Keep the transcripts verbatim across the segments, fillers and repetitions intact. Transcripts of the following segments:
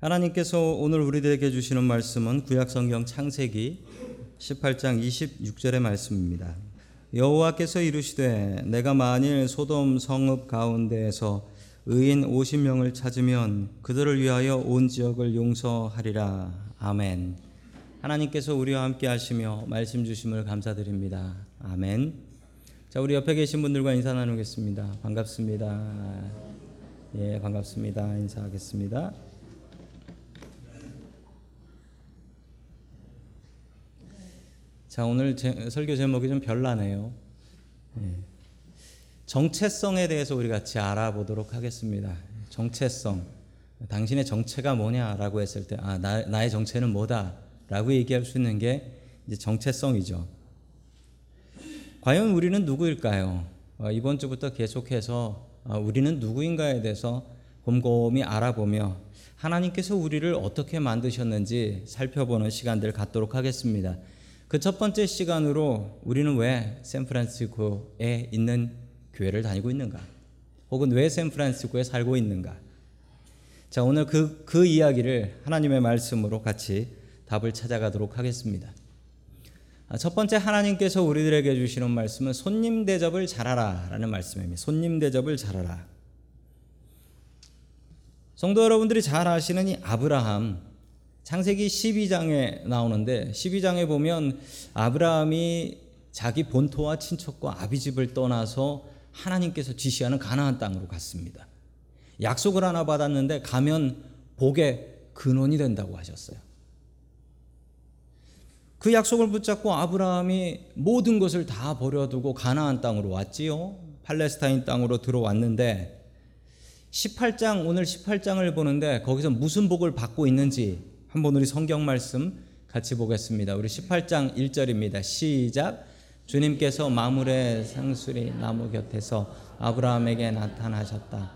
하나님께서 오늘 우리들에게 주시는 말씀은 구약성경 창세기 십팔 장 이십육 절의 말씀입니다. 여호와께서 이르시되 내가 만일 소돔 성읍 가운데에서 의인 오십 명을 찾으면 그들을 위하여 온 지역을 용서하리라. 아멘. 하나님께서 우리와 함께 하시며 말씀 주심을 감사드립니다. 아멘. 자, 우리 옆에 계신 분들과 인사 나누겠습니다. 반갑습니다. 예, 반갑습니다. 인사하겠습니다. 자, 오늘 제, 설교 제목이 좀 별나네요. 예. 정체성에 대해서 우리 같이 알아보도록 하겠습니다. 정체성, 당신의 정체가 뭐냐라고 했을 때 아, 나, 나의 정체는 뭐다 라고 얘기할 수 있는 게 이제 정체성이죠. 과연 우리는 누구일까요? 이번 주부터 계속해서 우리는 누구인가에 대해서 곰곰이 알아보며 하나님께서 우리를 어떻게 만드셨는지 살펴보는 시간들을 갖도록 하겠습니다. 그 첫 번째 시간으로 우리는 왜 샌프란시스코에 있는 교회를 다니고 있는가? 혹은 왜 샌프란시스코에 살고 있는가? 자, 오늘 그, 그 이야기를 하나님의 말씀으로 같이 답을 찾아가도록 하겠습니다. 첫 번째, 하나님께서 우리들에게 주시는 말씀은 손님 대접을 잘하라 라는 말씀입니다. 손님 대접을 잘하라. 성도 여러분들이 잘 아시는 이 아브라함, 창세기 십이 장에 나오는데 십이 장에 보면 아브라함이 자기 본토와 친척과 아비집을 떠나서 하나님께서 지시하는 가나안 땅으로 갔습니다. 약속을 하나 받았는데 가면 복의 근원이 된다고 하셨어요. 그 약속을 붙잡고 아브라함이 모든 것을 다 버려두고 가나안 땅으로 왔지요. 팔레스타인 땅으로 들어왔는데 십팔 장, 오늘 십팔 장을 보는데 거기서 무슨 복을 받고 있는지 한번 우리 성경 말씀 같이 보겠습니다. 우리 십팔 장 일 절입니다. 시작. 주님께서 마물의 상수리 나무 곁에서 아브라함에게 나타나셨다.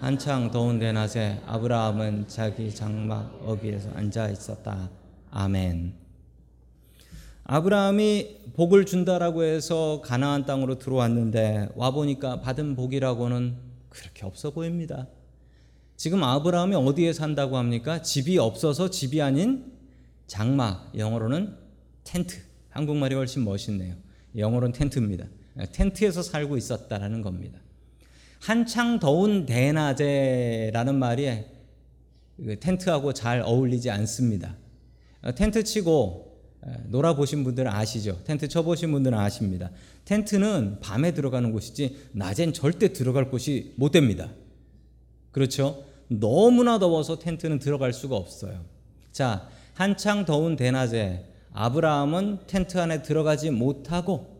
한창 더운 대낮에 아브라함은 자기 장막 어귀에서 앉아 있었다. 아멘. 아브라함이 복을 준다라고 해서 가나안 땅으로 들어왔는데 와보니까 받은 복이라고는 그렇게 없어 보입니다. 지금 아브라함이 어디에 산다고 합니까? 집이 없어서 집이 아닌 장막, 영어로는 텐트. 한국말이 훨씬 멋있네요. 영어로는 텐트입니다. 텐트에서 살고 있었다라는 겁니다. 한창 더운 대낮에라는 말이 텐트하고 잘 어울리지 않습니다. 텐트 치고 놀아보신 분들은 아시죠? 텐트 쳐보신 분들은 아십니다. 텐트는 밤에 들어가는 곳이지 낮엔 절대 들어갈 곳이 못 됩니다. 그렇죠? 너무나 더워서 텐트는 들어갈 수가 없어요. 자, 한창 더운 대낮에 아브라함은 텐트 안에 들어가지 못하고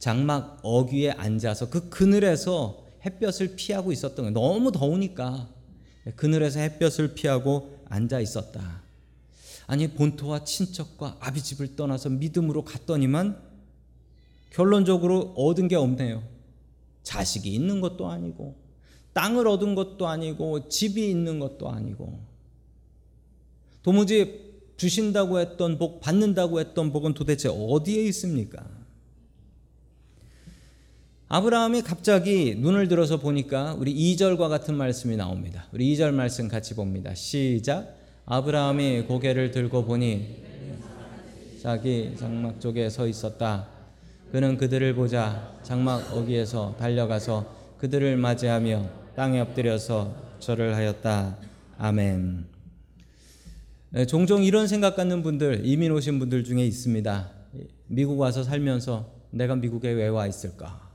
장막 어귀에 앉아서 그 그늘에서 햇볕을 피하고 있었던 거예요. 너무 더우니까 그늘에서 햇볕을 피하고 앉아 있었다. 아니, 본토와 친척과 아비집을 떠나서 믿음으로 갔더니만 결론적으로 얻은 게 없네요. 자식이 있는 것도 아니고 땅을 얻은 것도 아니고 집이 있는 것도 아니고 도무지 주신다고 했던 복, 받는다고 했던 복은 도대체 어디에 있습니까? 아브라함이 갑자기 눈을 들어서 보니까 우리 이 절과 같은 말씀이 나옵니다. 우리 이 절 말씀 같이 봅니다. 시작. 아브라함이 고개를 들고 보니 자기 장막 쪽에 서 있었다. 그는 그들을 보자 장막 어귀에서 달려가서 그들을 맞이하며 땅에 엎드려서 절을 하였다. 아멘. 종종 이런 생각 갖는 분들, 이민 오신 분들 중에 있습니다. 미국 와서 살면서 내가 미국에 왜 와 있을까?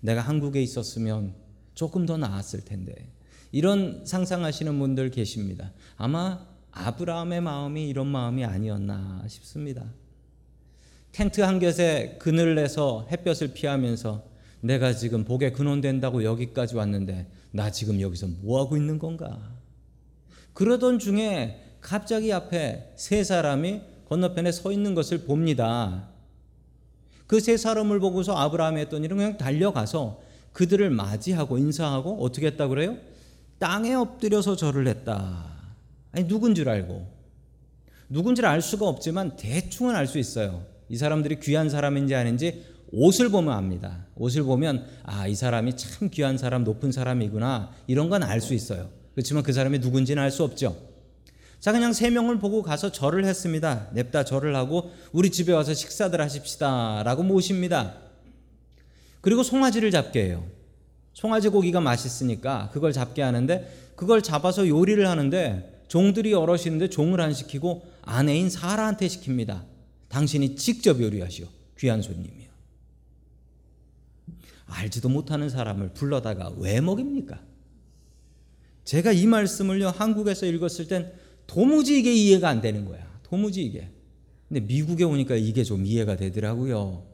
내가 한국에 있었으면 조금 더 나았을 텐데. 이런 상상하시는 분들 계십니다. 아마 아브라함의 마음이 이런 마음이 아니었나 싶습니다. 텐트 한 곁에 그늘에서 햇볕을 피하면서 내가 지금 복에 근원된다고 여기까지 왔는데 나 지금 여기서 뭐하고 있는 건가? 그러던 중에 갑자기 앞에 세 사람이 건너편에 서 있는 것을 봅니다. 그 세 사람을 보고서 아브라함이 했던 일은 그냥 달려가서 그들을 맞이하고 인사하고 어떻게 했다 그래요? 땅에 엎드려서 절을 했다. 아니, 누군 줄 알고. 누군지를 알 수가 없지만 대충은 알 수 있어요. 이 사람들이 귀한 사람인지 아닌지 옷을 보면 압니다. 옷을 보면 아, 이 사람이 참 귀한 사람, 높은 사람이구나, 이런 건 알 수 있어요. 그렇지만 그 사람이 누군지는 알 수 없죠. 자, 그냥 세 명을 보고 가서 절을 했습니다. 냅다 절을 하고 우리 집에 와서 식사들 하십시다 라고 모십니다. 그리고 송아지를 잡게 해요. 송아지 고기가 맛있으니까 그걸 잡게 하는데, 그걸 잡아서 요리를 하는데 종들이 여럿인데 종을 안 시키고 아내인 사라한테 시킵니다. 당신이 직접 요리하시오, 귀한 손님이요. 알지도 못하는 사람을 불러다가 왜 먹입니까? 제가 이 말씀을요, 한국에서 읽었을 땐 도무지 이게 이해가 안 되는 거야. 도무지 이게. 근데 미국에 오니까 이게 좀 이해가 되더라고요.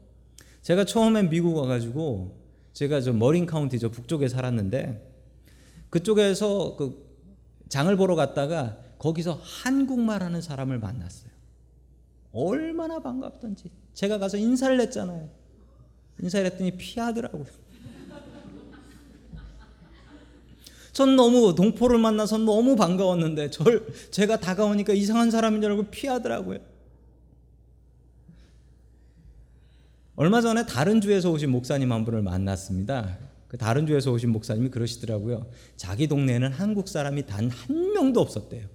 제가 처음엔 미국 와가지고, 제가 저 머린 카운티 저 북쪽에 살았는데, 그쪽에서 그 장을 보러 갔다가 거기서 한국말 하는 사람을 만났어요. 얼마나 반갑던지. 제가 가서 인사를 했잖아요. 인사를 했더니 피하더라고요. 전 너무 동포를 만나서 너무 반가웠는데 절 제가 다가오니까 이상한 사람인 줄 알고 피하더라고요. 얼마 전에 다른 주에서 오신 목사님 한 분을 만났습니다. 그 다른 주에서 오신 목사님이 그러시더라고요. 자기 동네에는 한국 사람이 단 한 명도 없었대요.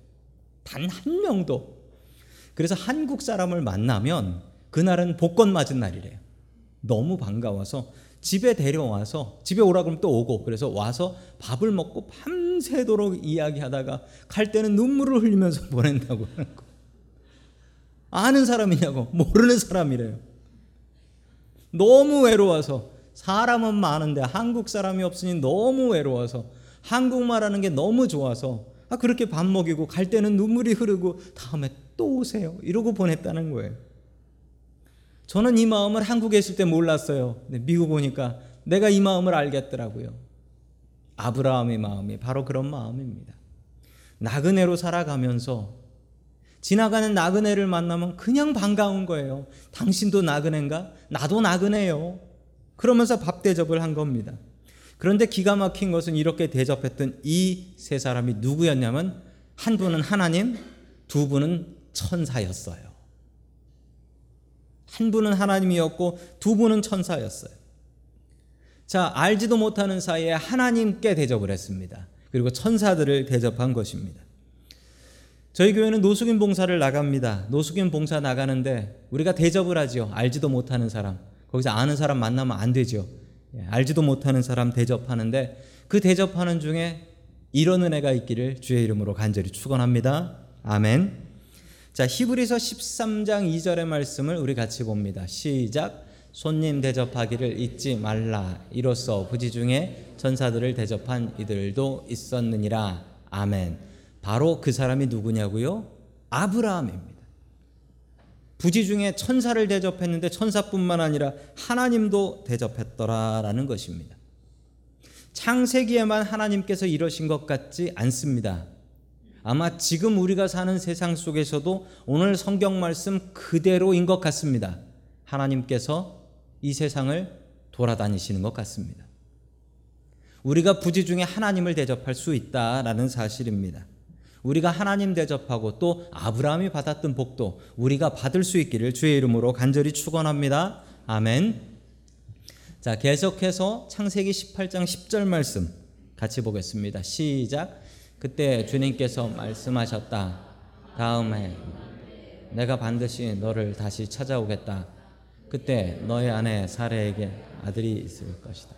단 한 명도. 그래서 한국 사람을 만나면 그날은 복권 맞은 날이래요. 너무 반가워서 집에 데려와서, 집에 오라 그러면 또 오고, 그래서 와서 밥을 먹고 밤새도록 이야기하다가 갈 때는 눈물을 흘리면서 보낸다고 하는 거. 아는 사람이냐고, 모르는 사람이래요. 너무 외로워서, 사람은 많은데 한국 사람이 없으니 너무 외로워서, 한국말 하는 게 너무 좋아서, 아, 그렇게 밥 먹이고 갈 때는 눈물이 흐르고 다음에 또 오세요 이러고 보냈다는 거예요. 저는 이 마음을 한국에 있을 때 몰랐어요. 근데 미국 오니까 내가 이 마음을 알겠더라고요. 아브라함의 마음이 바로 그런 마음입니다. 나그네로 살아가면서 지나가는 나그네를 만나면 그냥 반가운 거예요. 당신도 나그네인가? 나도 나그네요. 그러면서 밥 대접을 한 겁니다. 그런데 기가 막힌 것은 이렇게 대접했던 이 세 사람이 누구였냐면, 한 분은 하나님, 두 분은 천사였어요. 한 분은 하나님이었고 두 분은 천사였어요. 자, 알지도 못하는 사이에 하나님께 대접을 했습니다. 그리고 천사들을 대접한 것입니다. 저희 교회는 노숙인 봉사를 나갑니다. 노숙인 봉사 나가는데 우리가 대접을 하죠. 알지도 못하는 사람. 거기서 아는 사람 만나면 안 되죠. 알지도 못하는 사람 대접하는데, 그 대접하는 중에 이런 은혜가 있기를 주의 이름으로 간절히 축원합니다. 아멘. 자, 히브리서 십삼 장 이 절의 말씀을 우리 같이 봅니다. 시작. 손님 대접하기를 잊지 말라. 이로써 부지 중에 천사들을 대접한 이들도 있었느니라. 아멘. 바로 그 사람이 누구냐고요? 아브라함입니다. 부지 중에 천사를 대접했는데 천사뿐만 아니라 하나님도 대접했더라라는 것입니다. 창세기에만 하나님께서 이러신 것 같지 않습니다. 아마 지금 우리가 사는 세상 속에서도 오늘 성경 말씀 그대로인 것 같습니다. 하나님께서 이 세상을 돌아다니시는 것 같습니다. 우리가 부지 중에 하나님을 대접할 수 있다라는 사실입니다. 우리가 하나님 대접하고 또 아브라함이 받았던 복도 우리가 받을 수 있기를 주의 이름으로 간절히 축원합니다. 아멘. 자, 계속해서 창세기 십팔 장 십 절 말씀 같이 보겠습니다. 시작. 그때 주님께서 말씀하셨다. 다음에 내가 반드시 너를 다시 찾아오겠다. 그때 너의 아내 사라에게 아들이 있을 것이다.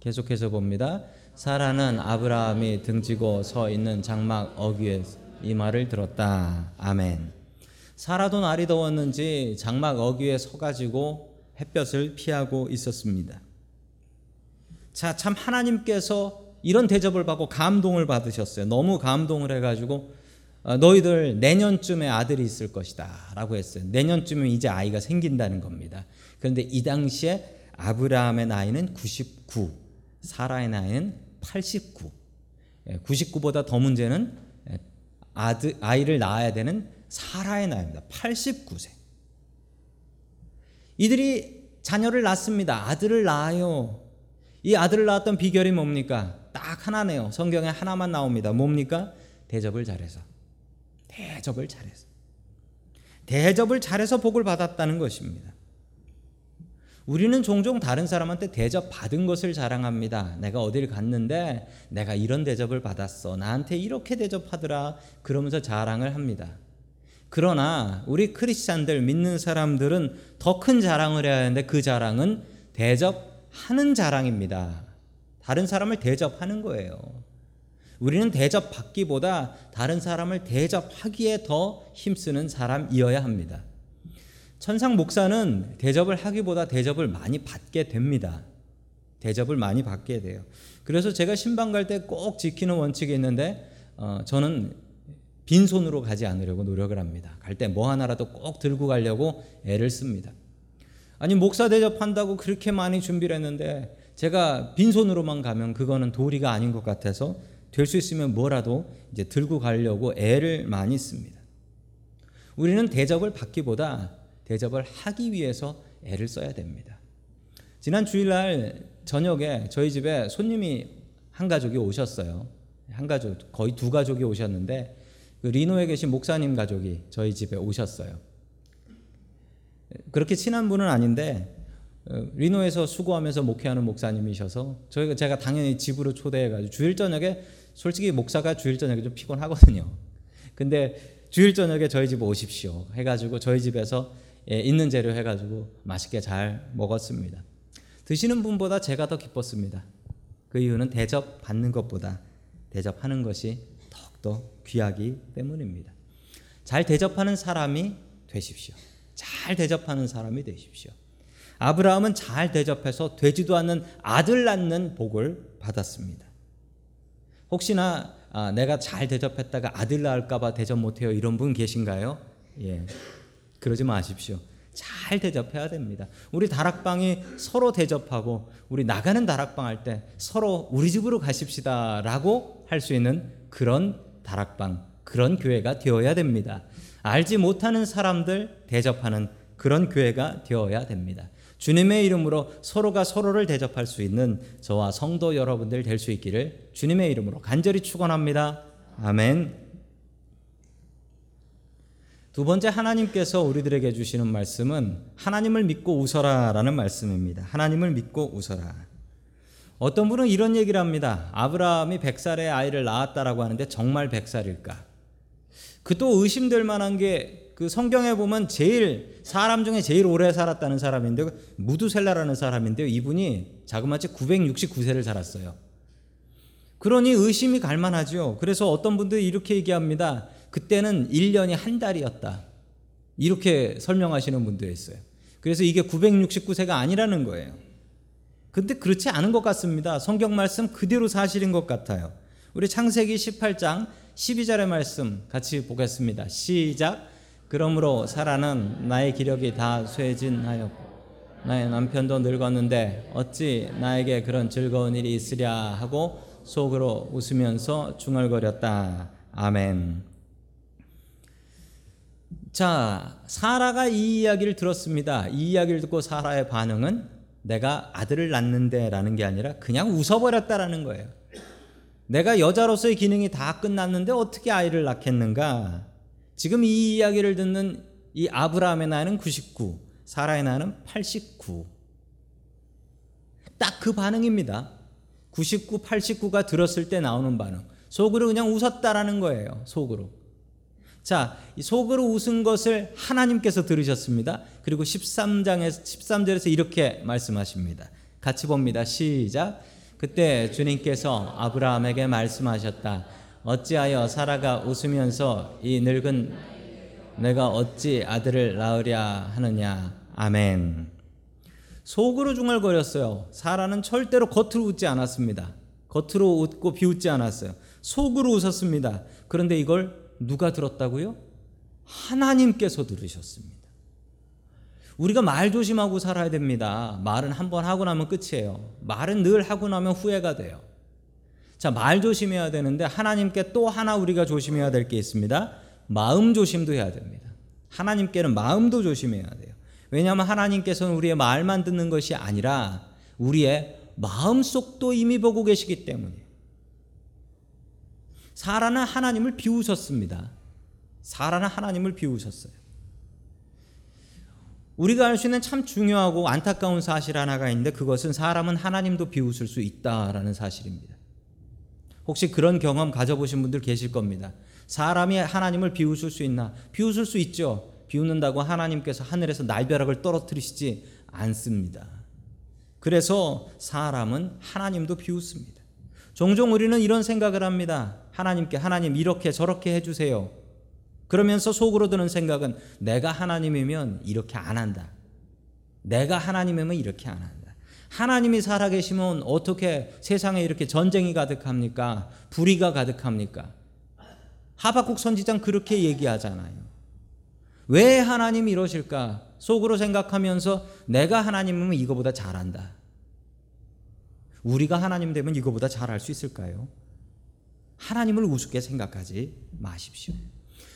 계속해서 봅니다. 사라는 아브라함이 등지고 서 있는 장막 어귀에 이 말을 들었다. 아멘. 사라도 날이 더웠는지 장막 어귀에 서가지고 햇볕을 피하고 있었습니다. 자, 참 하나님께서 이런 대접을 받고 감동을 받으셨어요. 너무 감동을 해가지고 너희들 내년쯤에 아들이 있을 것이다 라고 했어요. 내년쯤에 이제 아이가 생긴다는 겁니다. 그런데 이 당시에 아브라함의 나이는 구십구, 사라의 나이는 팔십구. 구십구보다 더 문제는 아드, 아이를 낳아야 되는 사라의 나이입니다. 팔십구 세. 이들이 자녀를 낳습니다. 아들을 낳아요. 이 아들을 낳았던 비결이 뭡니까? 딱 하나네요. 성경에 하나만 나옵니다. 뭡니까? 대접을 잘해서. 대접을 잘해서. 대접을 잘해서 복을 받았다는 것입니다. 우리는 종종 다른 사람한테 대접받은 것을 자랑합니다. 내가 어딜 갔는데 내가 이런 대접을 받았어. 나한테 이렇게 대접하더라. 그러면서 자랑을 합니다. 그러나 우리 크리스찬들, 믿는 사람들은 더 큰 자랑을 해야 하는데 그 자랑은 대접하는 자랑입니다. 다른 사람을 대접하는 거예요. 우리는 대접받기보다 다른 사람을 대접하기에 더 힘쓰는 사람이어야 합니다. 천상 목사는 대접을 하기보다 대접을 많이 받게 됩니다. 대접을 많이 받게 돼요. 그래서 제가 신방 갈 때 꼭 지키는 원칙이 있는데 어, 저는 빈손으로 가지 않으려고 노력을 합니다. 갈 때 뭐 하나라도 꼭 들고 가려고 애를 씁니다. 아니, 목사 대접한다고 그렇게 많이 준비를 했는데 제가 빈손으로만 가면 그거는 도리가 아닌 것 같아서 될 수 있으면 뭐라도 이제 들고 가려고 애를 많이 씁니다. 우리는 대접을 받기보다 대접을 하기 위해서 애를 써야 됩니다. 지난 주일날 저녁에 저희 집에 손님이 한 가족이 오셨어요. 한 가족, 거의 두 가족이 오셨는데 그 리노에 계신 목사님 가족이 저희 집에 오셨어요. 그렇게 친한 분은 아닌데 리노에서 수고하면서 목회하는 목사님이셔서 저희가 제가 당연히 집으로 초대해가지고 주일 저녁에, 솔직히 목사가 주일 저녁에 좀 피곤하거든요. 근데 주일 저녁에 저희 집 오십시오 해가지고 저희 집에서 예, 있는 재료 해가지고 맛있게 잘 먹었습니다. 드시는 분보다 제가 더 기뻤습니다. 그 이유는 대접 받는 것보다 대접하는 것이 더욱더 귀하기 때문입니다. 잘 대접하는 사람이 되십시오. 잘 대접하는 사람이 되십시오. 아브라함은 잘 대접해서 되지도 않는 아들 낳는 복을 받았습니다. 혹시나 아, 내가 잘 대접했다가 아들 낳을까 봐 대접 못해요, 이런 분 계신가요? 예, 그러지 마십시오. 잘 대접해야 됩니다. 우리 다락방이 서로 대접하고 우리 나가는 다락방 할 때 서로 우리 집으로 가십시다 라고 할 수 있는 그런 다락방, 그런 교회가 되어야 됩니다. 알지 못하는 사람들 대접하는 그런 교회가 되어야 됩니다. 주님의 이름으로 서로가 서로를 대접할 수 있는 저와 성도 여러분들 될 수 있기를 주님의 이름으로 간절히 축원합니다. 아멘. 두 번째, 하나님께서 우리들에게 주시는 말씀은 하나님을 믿고 웃어라 라는 말씀입니다. 하나님을 믿고 웃어라. 어떤 분은 이런 얘기를 합니다. 아브라함이 백 살에 아이를 낳았다라고 하는데 정말 백 살일까? 그 또 의심될 만한 게 그 성경에 보면 제일 사람 중에 제일 오래 살았다는 사람인데 무두셀라라는 사람인데요. 이분이 자그마치 구백육십구 세를 살았어요. 그러니 의심이 갈만하죠. 그래서 어떤 분들이 이렇게 얘기합니다. 그때는 일 년이 한 달이었다. 이렇게 설명하시는 분들이 있어요. 그래서 이게 구백육십구 세가 아니라는 거예요. 근데 그렇지 않은 것 같습니다. 성경 말씀 그대로 사실인 것 같아요. 우리 창세기 십팔 장 십이 절의 말씀 같이 보겠습니다. 시작. 그러므로 사라는 나의 기력이 다 쇠진하였고 나의 남편도 늙었는데 어찌 나에게 그런 즐거운 일이 있으랴 하고 속으로 웃으면서 중얼거렸다. 아멘. 자, 사라가 이 이야기를 들었습니다. 이 이야기를 듣고 사라의 반응은 내가 아들을 낳는데 라는 게 아니라 그냥 웃어버렸다라는 거예요. 내가 여자로서의 기능이 다 끝났는데 어떻게 아이를 낳겠는가? 지금 이 이야기를 듣는 이 아브라함의 나이는 구십구, 사라의 나이는 팔십구. 딱 그 반응입니다. 구십구, 팔십구가 들었을 때 나오는 반응. 속으로 그냥 웃었다라는 거예요. 속으로. 자, 이 속으로 웃은 것을 하나님께서 들으셨습니다. 그리고 십삼 장에서 십삼 절에서 이렇게 말씀하십니다. 같이 봅니다. 시작. 그때 주님께서 아브라함에게 말씀하셨다. 어찌하여 사라가 웃으면서 이 늙은 내가 어찌 아들을 낳으랴 하느냐. 아멘. 속으로 중얼거렸어요. 사라는 절대로 겉으로 웃지 않았습니다. 겉으로 웃고 비웃지 않았어요. 속으로 웃었습니다. 그런데 이걸 누가 들었다고요? 하나님께서 들으셨습니다. 우리가 말 조심하고 살아야 됩니다. 말은 한번 하고 나면 끝이에요. 말은 늘 하고 나면 후회가 돼요. 자, 말 조심해야 되는데 하나님께 또 하나 우리가 조심해야 될 게 있습니다. 마음 조심도 해야 됩니다. 하나님께는 마음도 조심해야 돼요. 왜냐하면 하나님께서는 우리의 말만 듣는 것이 아니라 우리의 마음속도 이미 보고 계시기 때문이에요. 사라는 하나님을 비웃었습니다. 사라는 하나님을 비웃었어요. 우리가 알 수 있는 참 중요하고 안타까운 사실 하나가 있는데, 그것은 사람은 하나님도 비웃을 수 있다라는 사실입니다. 혹시 그런 경험 가져보신 분들 계실 겁니다. 사람이 하나님을 비웃을 수 있나? 비웃을 수 있죠. 비웃는다고 하나님께서 하늘에서 날벼락을 떨어뜨리시지 않습니다. 그래서 사람은 하나님도 비웃습니다. 종종 우리는 이런 생각을 합니다. 하나님께 하나님 이렇게 저렇게 해주세요. 그러면서 속으로 드는 생각은 내가 하나님이면 이렇게 안 한다. 내가 하나님이면 이렇게 안 한다. 하나님이 살아계시면 어떻게 세상에 이렇게 전쟁이 가득합니까? 불의가 가득합니까? 하박국 선지자는 그렇게 얘기하잖아요. 왜 하나님이 이러실까? 속으로 생각하면서 내가 하나님이면 이거보다 잘한다. 우리가 하나님 되면 이거보다 잘할 수 있을까요? 하나님을 우습게 생각하지 마십시오.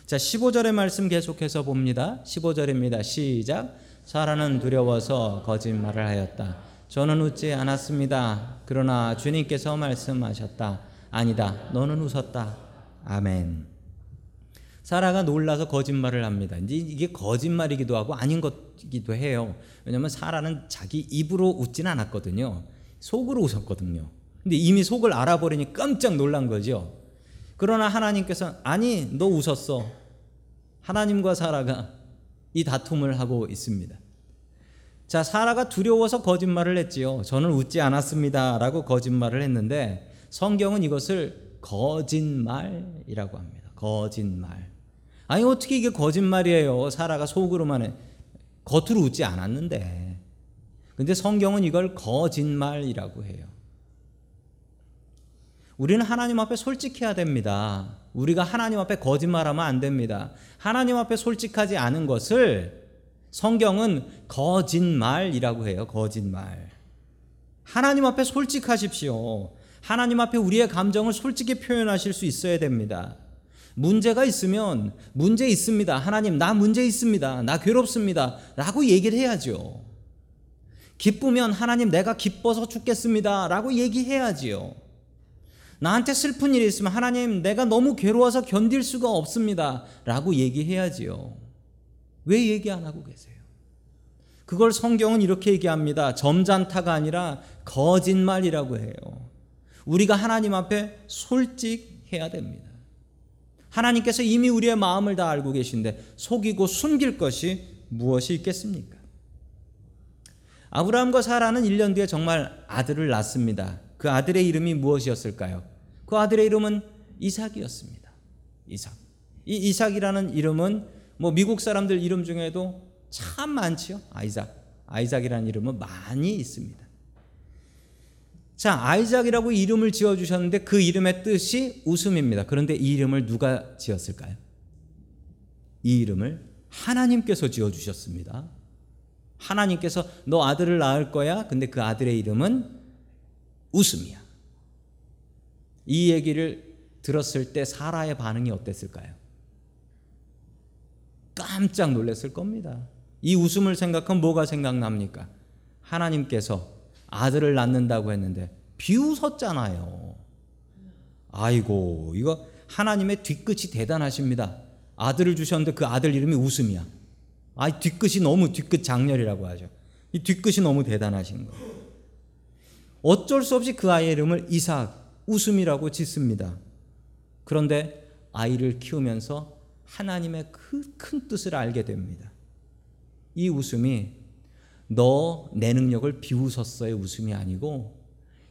자, 십오 절의 말씀 계속해서 봅니다. 십오 절입니다. 시작. 사라는 두려워서 거짓말을 하였다. 저는 웃지 않았습니다. 그러나 주님께서 말씀하셨다. 아니다, 너는 웃었다. 아멘. 사라가 놀라서 거짓말을 합니다. 이제 이게 거짓말이기도 하고 아닌 것이기도 해요. 왜냐하면 사라는 자기 입으로 웃진 않았거든요. 속으로 웃었거든요. 근데 이미 속을 알아버리니 깜짝 놀란 거죠. 그러나 하나님께서는 아니, 너 웃었어. 하나님과 사라가 이 다툼을 하고 있습니다. 자, 사라가 두려워서 거짓말을 했지요. 저는 웃지 않았습니다 라고 거짓말을 했는데, 성경은 이것을 거짓말이라고 합니다. 거짓말. 아니 어떻게 이게 거짓말이에요. 사라가 속으로만 해. 겉으로 웃지 않았는데. 근데 성경은 이걸 거짓말이라고 해요. 우리는 하나님 앞에 솔직해야 됩니다. 우리가 하나님 앞에 거짓말하면 안 됩니다. 하나님 앞에 솔직하지 않은 것을 성경은 거짓말이라고 해요. 거짓말. 하나님 앞에 솔직하십시오. 하나님 앞에 우리의 감정을 솔직히 표현하실 수 있어야 됩니다. 문제가 있으면 문제 있습니다. 하나님, 나 문제 있습니다. 나 괴롭습니다. 라고 얘기를 해야죠. 기쁘면 하나님, 내가 기뻐서 죽겠습니다. 라고 얘기해야지요. 나한테 슬픈 일이 있으면 하나님, 내가 너무 괴로워서 견딜 수가 없습니다. 라고 얘기해야지요. 왜 얘기 안 하고 계세요? 그걸 성경은 이렇게 얘기합니다. 점잖다가 아니라 거짓말이라고 해요. 우리가 하나님 앞에 솔직해야 됩니다. 하나님께서 이미 우리의 마음을 다 알고 계신데 속이고 숨길 것이 무엇이 있겠습니까? 아브라함과 사라는 일 년 뒤에 정말 아들을 낳습니다. 그 아들의 이름이 무엇이었을까요? 그 아들의 이름은 이삭이었습니다. 이삭. 이 이삭이라는 이름은 뭐 미국 사람들 이름 중에도 참 많지요. 아이삭. 아이삭이라는 이름은 많이 있습니다. 자, 아이삭이라고 이름을 지어주셨는데 그 이름의 뜻이 웃음입니다. 그런데 이 이름을 누가 지었을까요? 이 이름을 하나님께서 지어주셨습니다. 하나님께서 너 아들을 낳을 거야. 근데 그 아들의 이름은 웃음이야. 이 얘기를 들었을 때 사라의 반응이 어땠을까요? 깜짝 놀랐을 겁니다. 이 웃음을 생각하면 뭐가 생각납니까? 하나님께서 아들을 낳는다고 했는데 비웃었잖아요. 아이고, 이거 하나님의 뒤끝이 대단하십니다. 아들을 주셨는데 그 아들 이름이 웃음이야. 아, 뒤끝이 너무, 뒤끝 장렬이라고 하죠. 이 뒤끝이 너무 대단하신 거예요. 어쩔 수 없이 그 아이의 이름을 이삭, 웃음이라고 짓습니다. 그런데 아이를 키우면서 하나님의 그 큰 뜻을 알게 됩니다. 이 웃음이 너 내 능력을 비웃었어의 웃음이 아니고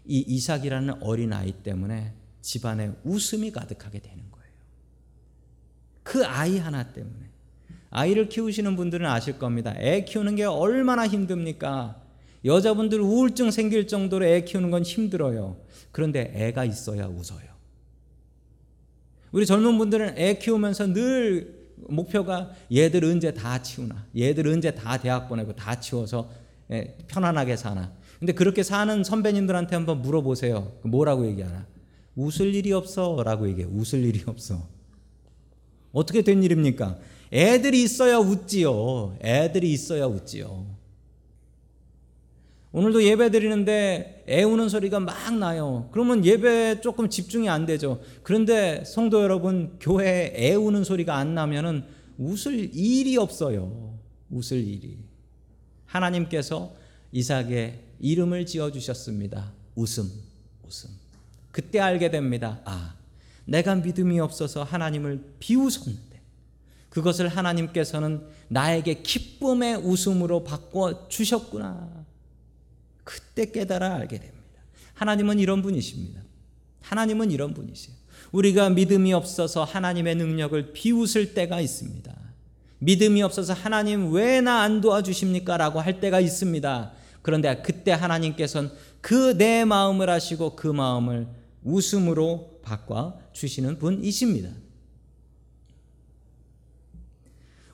이 이삭이라는 어린아이 때문에 집안에 웃음이 가득하게 되는 거예요. 그 아이 하나 때문에. 아이를 키우시는 분들은 아실 겁니다. 애 키우는 게 얼마나 힘듭니까? 여자분들 우울증 생길 정도로 애 키우는 건 힘들어요. 그런데 애가 있어야 웃어요. 우리 젊은 분들은 애 키우면서 늘 목표가 얘들 언제 다 치우나, 얘들 언제 다 대학 보내고 다 치워서 편안하게 사나. 근데 그렇게 사는 선배님들한테 한번 물어보세요. 뭐라고 얘기하나? 웃을 일이 없어 라고 얘기해. 웃을 일이 없어. 어떻게 된 일입니까? 애들이 있어야 웃지요. 애들이 있어야 웃지요. 오늘도 예배 드리는데 애 우는 소리가 막 나요. 그러면 예배에 조금 집중이 안 되죠. 그런데 성도 여러분, 교회에 애 우는 소리가 안 나면은 웃을 일이 없어요. 웃을 일이. 하나님께서 이삭의 이름을 지어주셨습니다. 웃음, 웃음. 그때 알게 됩니다. 아, 내가 믿음이 없어서 하나님을 비웃었는데 그것을 하나님께서는 나에게 기쁨의 웃음으로 바꿔주셨구나. 그때 깨달아 알게 됩니다. 하나님은 이런 분이십니다. 하나님은 이런 분이세요. 우리가 믿음이 없어서 하나님의 능력을 비웃을 때가 있습니다. 믿음이 없어서 하나님 왜 나 안 도와주십니까? 라고 할 때가 있습니다. 그런데 그때 하나님께서는 그 내 마음을 아시고 그 마음을 웃음으로 바꿔주시는 분이십니다.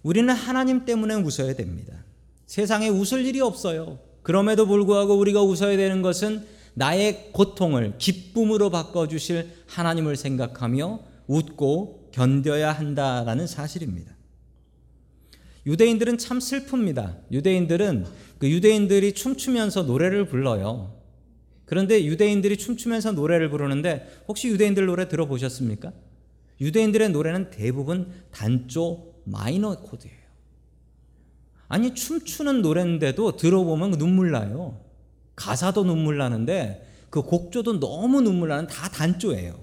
우리는 하나님 때문에 웃어야 됩니다. 세상에 웃을 일이 없어요. 그럼에도 불구하고 우리가 웃어야 되는 것은 나의 고통을 기쁨으로 바꿔주실 하나님을 생각하며 웃고 견뎌야 한다라는 사실입니다. 유대인들은 참 슬픕니다. 유대인들은 그 유대인들이 춤추면서 노래를 불러요. 그런데 유대인들이 춤추면서 노래를 부르는데 혹시 유대인들 노래 들어보셨습니까? 유대인들의 노래는 대부분 단조 마이너 코드예요. 아니 춤추는 노래인데도 들어보면 눈물 나요. 가사도 눈물 나는데 그 곡조도 너무 눈물 나는 다 단조예요.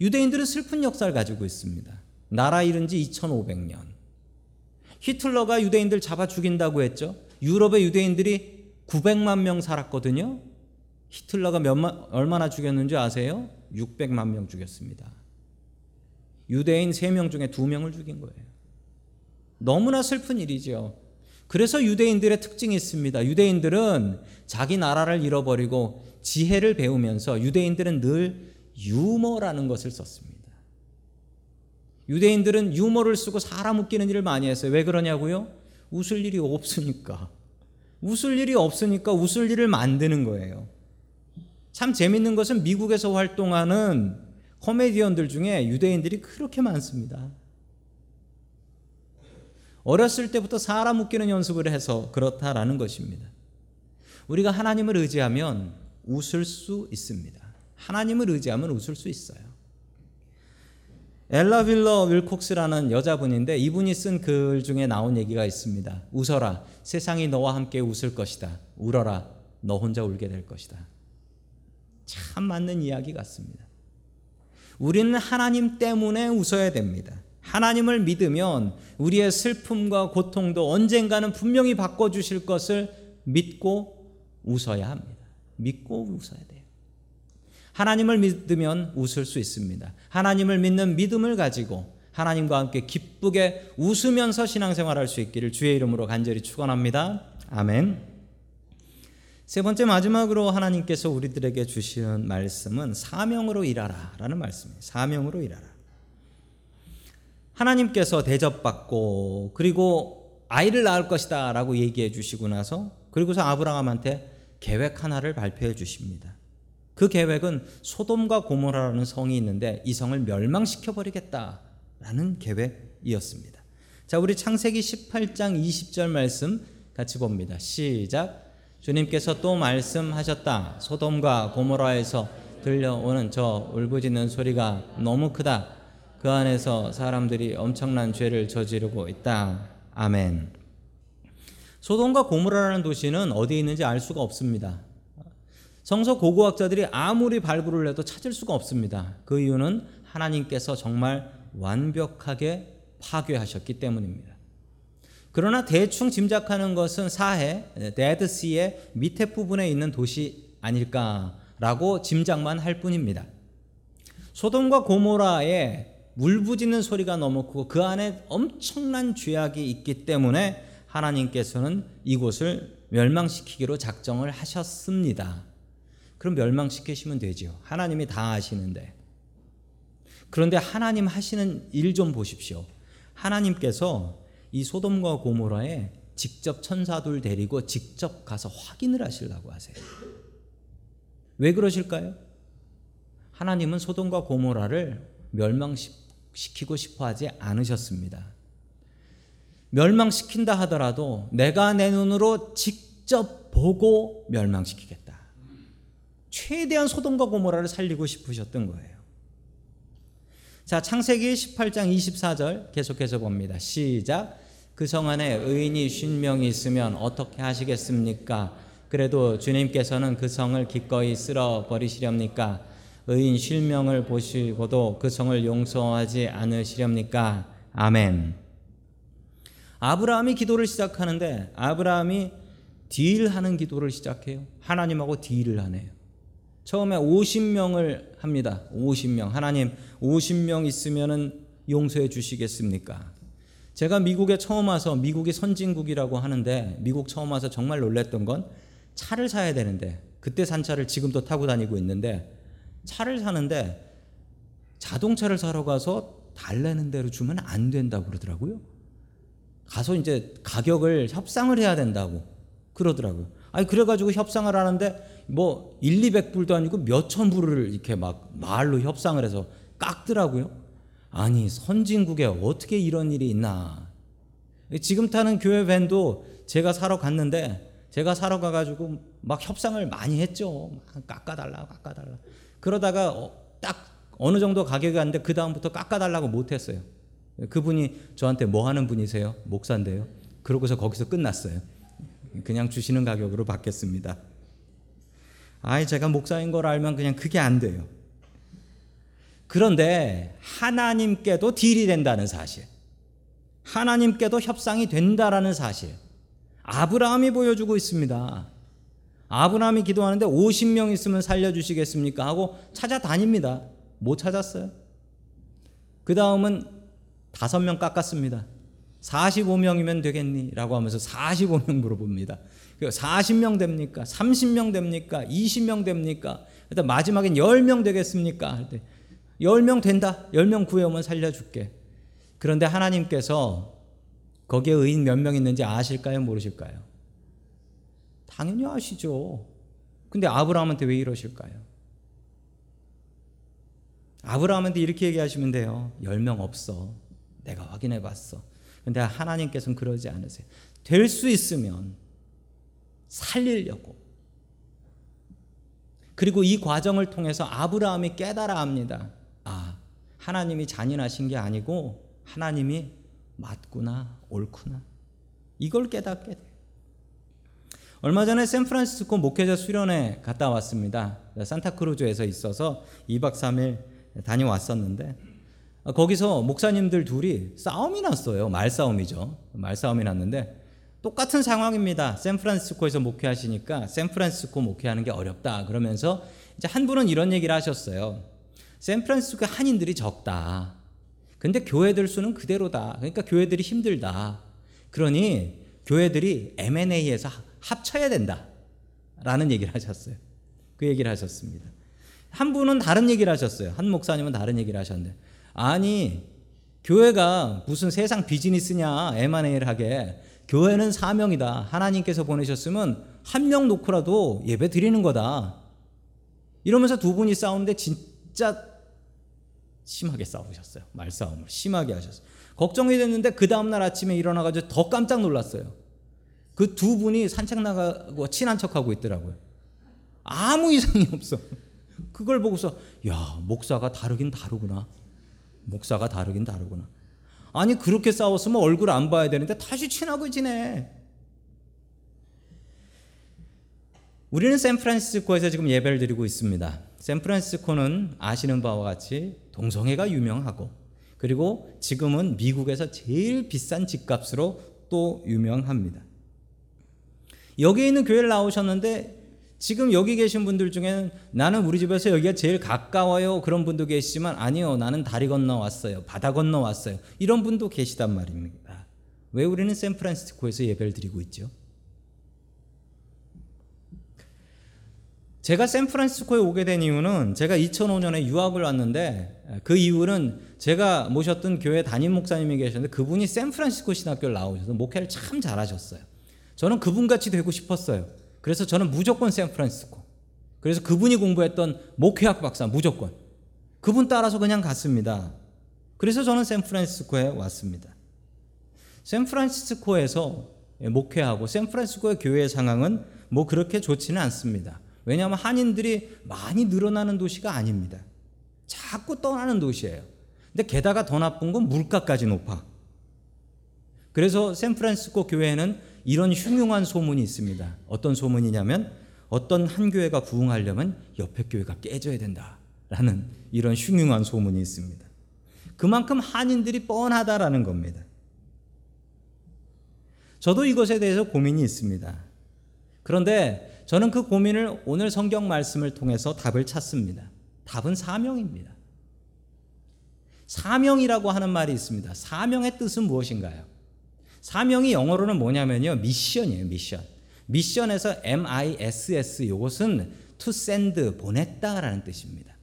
유대인들은 슬픈 역사를 가지고 있습니다. 나라 잃은 지 이천오백 년. 히틀러가 유대인들 잡아 죽인다고 했죠. 유럽의 유대인들이 구백만 명 살았거든요. 히틀러가 몇만, 얼마나 죽였는지 아세요? 육백만 명 죽였습니다. 유대인 세 명 중에 두 명을 죽인 거예요. 너무나 슬픈 일이죠. 그래서 유대인들의 특징이 있습니다. 유대인들은 자기 나라를 잃어버리고 지혜를 배우면서 유대인들은 늘 유머라는 것을 썼습니다. 유대인들은 유머를 쓰고 사람 웃기는 일을 많이 했어요. 왜 그러냐고요? 웃을 일이 없으니까. 웃을 일이 없으니까 웃을 일을 만드는 거예요. 참 재밌는 것은 미국에서 활동하는 코미디언들 중에 유대인들이 그렇게 많습니다. 어렸을 때부터 사람 웃기는 연습을 해서 그렇다라는 것입니다. 우리가 하나님을 의지하면 웃을 수 있습니다. 하나님을 의지하면 웃을 수 있어요. 엘라 빌러 윌콕스라는 여자분인데 이분이 쓴 글 중에 나온 얘기가 있습니다. 웃어라. 세상이 너와 함께 웃을 것이다. 울어라. 너 혼자 울게 될 것이다. 참 맞는 이야기 같습니다. 우리는 하나님 때문에 웃어야 됩니다. 하나님을 믿으면 우리의 슬픔과 고통도 언젠가는 분명히 바꿔주실 것을 믿고 웃어야 합니다. 믿고 웃어야 돼요. 하나님을 믿으면 웃을 수 있습니다. 하나님을 믿는 믿음을 가지고 하나님과 함께 기쁘게 웃으면서 신앙생활할 수 있기를 주의 이름으로 간절히 축원합니다. 아멘. 세 번째 마지막으로 하나님께서 우리들에게 주시는 말씀은 사명으로 일하라 라는 말씀입니다. 사명으로 일하라. 하나님께서 대접받고 그리고 아이를 낳을 것이다 라고 얘기해 주시고 나서 그리고서 아브라함한테 계획 하나를 발표해 주십니다. 그 계획은 소돔과 고모라라는 성이 있는데 이 성을 멸망시켜버리겠다라는 계획이었습니다. 자, 우리 창세기 십팔 장 이십 절 말씀 같이 봅니다. 시작. 주님께서 또 말씀하셨다. 소돔과 고모라에서 들려오는 저 울부짖는 소리가 너무 크다. 그 안에서 사람들이 엄청난 죄를 저지르고 있다. 아멘. 소돔과 고모라라는 도시는 어디에 있는지 알 수가 없습니다. 성서 고고학자들이 아무리 발굴을 해도 찾을 수가 없습니다. 그 이유는 하나님께서 정말 완벽하게 파괴하셨기 때문입니다. 그러나 대충 짐작하는 것은 사해, 데드시의 밑에 부분에 있는 도시 아닐까라고 짐작만 할 뿐입니다. 소돔과 고모라에 울부짖는 소리가 너무 크고 그 안에 엄청난 죄악이 있기 때문에 하나님께서는 이곳을 멸망시키기로 작정을 하셨습니다. 그럼 멸망시키시면 되죠. 하나님이 다 아시는데. 그런데 하나님 하시는 일 좀 보십시오. 하나님께서 이 소돔과 고모라에 직접 천사들 데리고 직접 가서 확인을 하시려고 하세요. 왜 그러실까요? 하나님은 소돔과 고모라를 멸망시키고 싶어 하지 않으셨습니다. 멸망시킨다 하더라도 내가 내 눈으로 직접 보고 멸망시키겠다. 최대한 소돔과 고모라를 살리고 싶으셨던 거예요. 자, 창세기 십팔 장 이십사 절 계속해서 봅니다. 시작. 그 성 안에 의인이 쉰 명이 있으면 어떻게 하시겠습니까? 그래도 주님께서는 그 성을 기꺼이 쓸어버리시렵니까? 의인 쉰 명을 보시고도 그 성을 용서하지 않으시렵니까? 아멘. 아브라함이 기도를 시작하는데 아브라함이 딜하는 기도를 시작해요. 하나님하고 딜을 하네요. 처음에 오십 명을 합니다. 오십 명. 하나님, 오십 명 있으면은 용서해 주시겠습니까? 제가 미국에 처음 와서, 미국이 선진국이라고 하는데, 미국 처음 와서 정말 놀랬던 건 차를 사야 되는데, 그때 산 차를 지금도 타고 다니고 있는데, 차를 사는데 자동차를 사러 가서 달라는 대로 주면 안 된다고 그러더라고요. 가서 이제 가격을 협상을 해야 된다고 그러더라고요. 아니, 그래가지고 협상을 하는데 뭐 일, 이백 불도 아니고 몇천 불을 이렇게 막 말로 협상을 해서 깎더라고요. 아니, 선진국에 어떻게 이런 일이 있나. 지금 타는 교회 밴도 제가 사러 갔는데, 제가 사러 가가지고 막 협상을 많이 했죠. 막 깎아달라, 깎아달라. 그러다가 어, 딱 어느 정도 가격이 왔는데 그 다음부터 깎아달라고 못했어요. 그분이 저한테 뭐 하는 분이세요? 목사인데요. 그러고서 거기서 끝났어요. 그냥 주시는 가격으로 받겠습니다. 아이, 제가 목사인 걸 알면 그냥 그게 안 돼요. 그런데 하나님께도 딜이 된다는 사실, 하나님께도 협상이 된다라는 사실, 아브라함이 보여주고 있습니다. 아브라함이 기도하는데 오십 명 있으면 살려주시겠습니까? 하고 찾아다닙니다. 못 찾았어요. 그 다음은 다섯 명 깎았습니다. 사십오 명이면 되겠니? 라고 하면서 사십오 명 물어봅니다. 사십 명 됩니까? 삼십 명 됩니까? 이십 명 됩니까? 일단 마지막엔 십 명 되겠습니까? 할 때 십 명 된다. 십 명 구해오면 살려줄게. 그런데 하나님께서 거기에 의인 몇 명 있는지 아실까요? 모르실까요? 당연히 아시죠. 근데 아브라함한테 왜 이러실까요? 아브라함한테 이렇게 얘기하시면 돼요. 십 명 없어. 내가 확인해 봤어. 근데 하나님께서는 그러지 않으세요. 될 수 있으면 살리려고. 그리고 이 과정을 통해서 아브라함이 깨달아 합니다. 아, 하나님이 잔인하신 게 아니고 하나님이 맞구나, 옳구나. 이걸 깨닫게 돼요. 얼마 전에 샌프란시스코 목회자 수련회 갔다 왔습니다. 산타크루즈에서 있어서 이 박 삼 일 다녀왔었는데, 거기서 목사님들 둘이 싸움이 났어요. 말싸움이죠. 말싸움이 났는데 똑같은 상황입니다. 샌프란시스코에서 목회하시니까 샌프란시스코 목회하는 게 어렵다 그러면서 이제 한 분은 이런 얘기를 하셨어요. 샌프란시스코 한인들이 적다. 근데 교회들 수는 그대로다. 그러니까 교회들이 힘들다. 그러니 교회들이 엠 앤 에이에서 합쳐야 된다 라는 얘기를 하셨어요. 그 얘기를 하셨습니다. 한 분은 다른 얘기를 하셨어요. 한 목사님은 다른 얘기를 하셨는데, 아니, 교회가 무슨 세상 비즈니스냐 엠 앤 에이를 하게. 교회는 사명이다. 하나님께서 보내셨으면 한 명 놓고라도 예배 드리는 거다. 이러면서 두 분이 싸우는데 진짜 심하게 싸우셨어요. 말싸움을 심하게 하셨어요. 걱정이 됐는데 그 다음날 아침에 일어나가지고 더 깜짝 놀랐어요. 그 두 분이 산책 나가고 친한 척하고 있더라고요. 아무 이상이 없어. 그걸 보고서 야, 목사가 다르긴 다르구나. 목사가 다르긴 다르구나. 아니, 그렇게 싸웠으면 얼굴 안 봐야 되는데 다시 친하게 지내. 우리는 샌프란시스코에서 지금 예배를 드리고 있습니다. 샌프란시스코는 아시는 바와 같이 동성애가 유명하고, 그리고 지금은 미국에서 제일 비싼 집값으로 또 유명합니다. 여기에 있는 교회를 나오셨는데 지금 여기 계신 분들 중에는 나는 우리 집에서 여기가 제일 가까워요 그런 분도 계시지만, 아니요, 나는 다리 건너 왔어요, 바다 건너 왔어요, 이런 분도 계시단 말입니다. 왜 우리는 샌프란시스코에서 예배를 드리고 있죠? 제가 샌프란시스코에 오게 된 이유는 제가 이천오 년에 유학을 왔는데, 그 이유는 제가 모셨던 교회 담임 목사님이 계셨는데 그분이 샌프란시스코 신학교를 나오셔서 목회를 참 잘하셨어요. 저는 그분같이 되고 싶었어요. 그래서 저는 무조건 샌프란시스코. 그래서 그분이 공부했던 목회학 박사 무조건. 그분 따라서 그냥 갔습니다. 그래서 저는 샌프란시스코에 왔습니다. 샌프란시스코에서 목회하고 샌프란시스코의 교회의 상황은 뭐 그렇게 좋지는 않습니다. 왜냐하면 한인들이 많이 늘어나는 도시가 아닙니다. 자꾸 떠나는 도시예요. 근데 게다가 더 나쁜 건 물가까지 높아. 그래서 샌프란시스코 교회에는 이런 흉흉한 소문이 있습니다. 어떤 소문이냐면 어떤 한 교회가 부흥하려면 옆에 교회가 깨져야 된다라는 이런 흉흉한 소문이 있습니다. 그만큼 한인들이 뻔하다라는 겁니다. 저도 이것에 대해서 고민이 있습니다. 그런데 저는 그 고민을 오늘 성경 말씀을 통해서 답을 찾습니다. 답은 사명입니다. 사명이라고 하는 말이 있습니다. 사명의 뜻은 무엇인가요? 사명이 영어로는 뭐냐면요, 미션이에요. 미션. 미션에서 엠 아이 에스 에스, 이것은 to send, 보냈다라는 뜻입니다.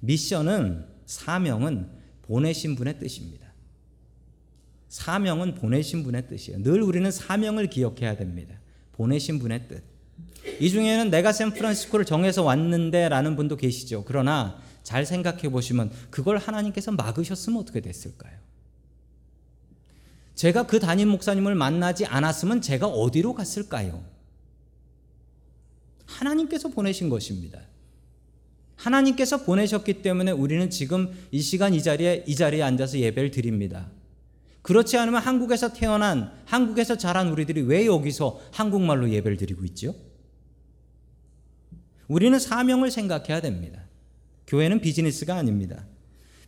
미션은, 사명은 보내신 분의 뜻입니다. 사명은 보내신 분의 뜻이에요. 늘 우리는 사명을 기억해야 됩니다. 보내신 분의 뜻. 이 중에는 내가 샌프란시스코를 정해서 왔는데 라는 분도 계시죠. 그러나 잘 생각해 보시면 그걸 하나님께서 막으셨으면 어떻게 됐을까요? 제가 그 담임 목사님을 만나지 않았으면 제가 어디로 갔을까요? 하나님께서 보내신 것입니다. 하나님께서 보내셨기 때문에 우리는 지금 이 시간 이 자리에 이 자리에 앉아서 예배를 드립니다. 그렇지 않으면 한국에서 태어난, 한국에서 자란 우리들이 왜 여기서 한국말로 예배를 드리고 있죠? 우리는 사명을 생각해야 됩니다. 교회는 비즈니스가 아닙니다.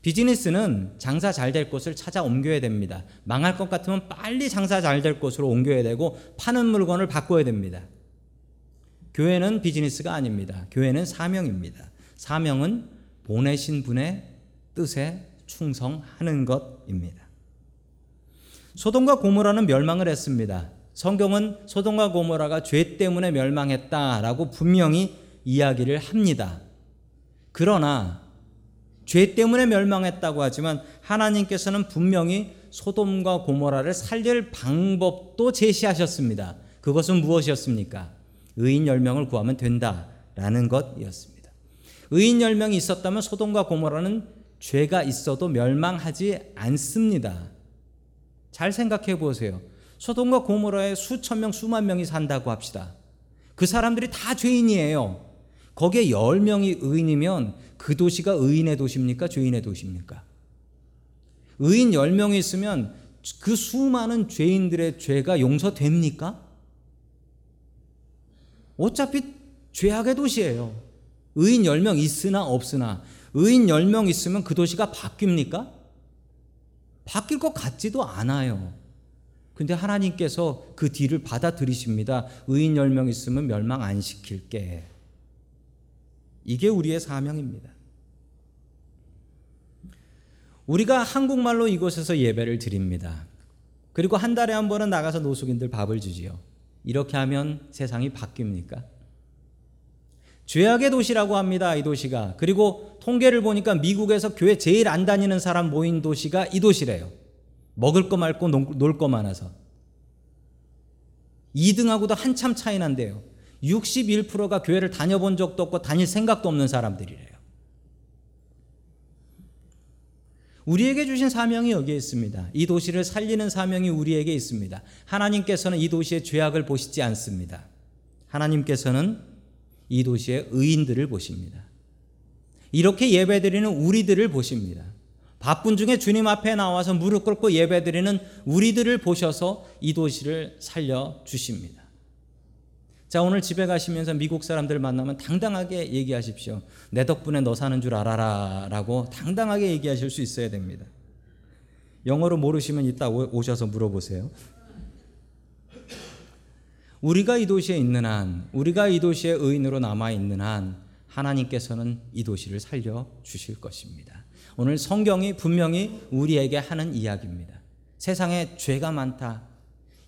비즈니스는 장사 잘 될 곳을 찾아 옮겨야 됩니다. 망할 것 같으면 빨리 장사 잘 될 곳으로 옮겨야 되고 파는 물건을 바꿔야 됩니다. 교회는 비즈니스가 아닙니다. 교회는 사명입니다. 사명은 보내신 분의 뜻에 충성하는 것입니다. 소돔과 고모라는 멸망을 했습니다. 성경은 소돔과 고모라가 죄 때문에 멸망했다라고 분명히 이야기를 합니다. 그러나 죄 때문에 멸망했다고 하지만 하나님께서는 분명히 소돔과 고모라를 살릴 방법도 제시하셨습니다. 그것은 무엇이었습니까? 의인 열 명을 구하면 된다라는 것이었습니다. 의인 열 명이 있었다면 소돔과 고모라는 죄가 있어도 멸망하지 않습니다. 잘 생각해 보세요. 소돔과 고모라에 수천 명, 수만 명이 산다고 합시다. 그 사람들이 다 죄인이에요. 거기에 열 명이 의인이면 그 도시가 의인의 도시입니까? 죄인의 도시입니까? 의인 열 명이 있으면 그 수많은 죄인들의 죄가 용서됩니까? 어차피 죄악의 도시예요. 의인 열 명 있으나 없으나. 의인 열 명 있으면 그 도시가 바뀝니까? 바뀔 것 같지도 않아요. 근데 하나님께서 그 뒤를 받아들이십니다. 의인 열 명 있으면 멸망 안 시킬게. 이게 우리의 사명입니다. 우리가 한국말로 이곳에서 예배를 드립니다. 그리고 한 달에 한 번은 나가서 노숙인들 밥을 주지요. 이렇게 하면 세상이 바뀝니까? 죄악의 도시라고 합니다, 이 도시가. 그리고 통계를 보니까 미국에서 교회 제일 안 다니는 사람 모인 도시가 이 도시래요. 먹을 거 말고 놀 거 많아서. 이 등하고도 한참 차이 난대요. 육십일 퍼센트가 교회를 다녀본 적도 없고 다닐 생각도 없는 사람들이래요. 우리에게 주신 사명이 여기에 있습니다. 이 도시를 살리는 사명이 우리에게 있습니다. 하나님께서는 이 도시의 죄악을 보시지 않습니다. 하나님께서는 이 도시의 의인들을 보십니다. 이렇게 예배드리는 우리들을 보십니다. 바쁜 중에 주님 앞에 나와서 무릎 꿇고 예배드리는 우리들을 보셔서 이 도시를 살려주십니다. 자, 오늘 집에 가시면서 미국 사람들 만나면 당당하게 얘기하십시오. 내 덕분에 너 사는 줄 알아라 라고 당당하게 얘기하실 수 있어야 됩니다. 영어로 모르시면 이따 오셔서 물어보세요. 우리가 이 도시에 있는 한, 우리가 이 도시의 의인으로 남아있는 한 하나님께서는 이 도시를 살려주실 것입니다. 오늘 성경이 분명히 우리에게 하는 이야기입니다. 세상에 죄가 많다,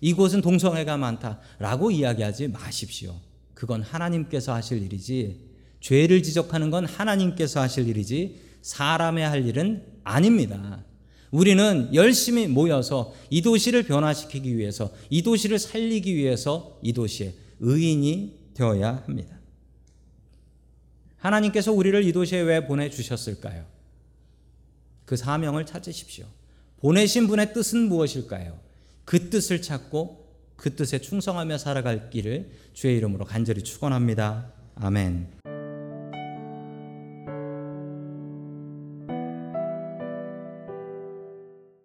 이곳은 동성애가 많다라고 이야기하지 마십시오. 그건 하나님께서 하실 일이지, 죄를 지적하는 건 하나님께서 하실 일이지 사람의 할 일은 아닙니다. 우리는 열심히 모여서 이 도시를 변화시키기 위해서, 이 도시를 살리기 위해서 이 도시의 의인이 되어야 합니다. 하나님께서 우리를 이 도시에 왜 보내주셨을까요? 그 사명을 찾으십시오. 보내신 분의 뜻은 무엇일까요? 그 뜻을 찾고 그 뜻에 충성하며 살아갈 길을 주의 이름으로 간절히 축원합니다. 아멘.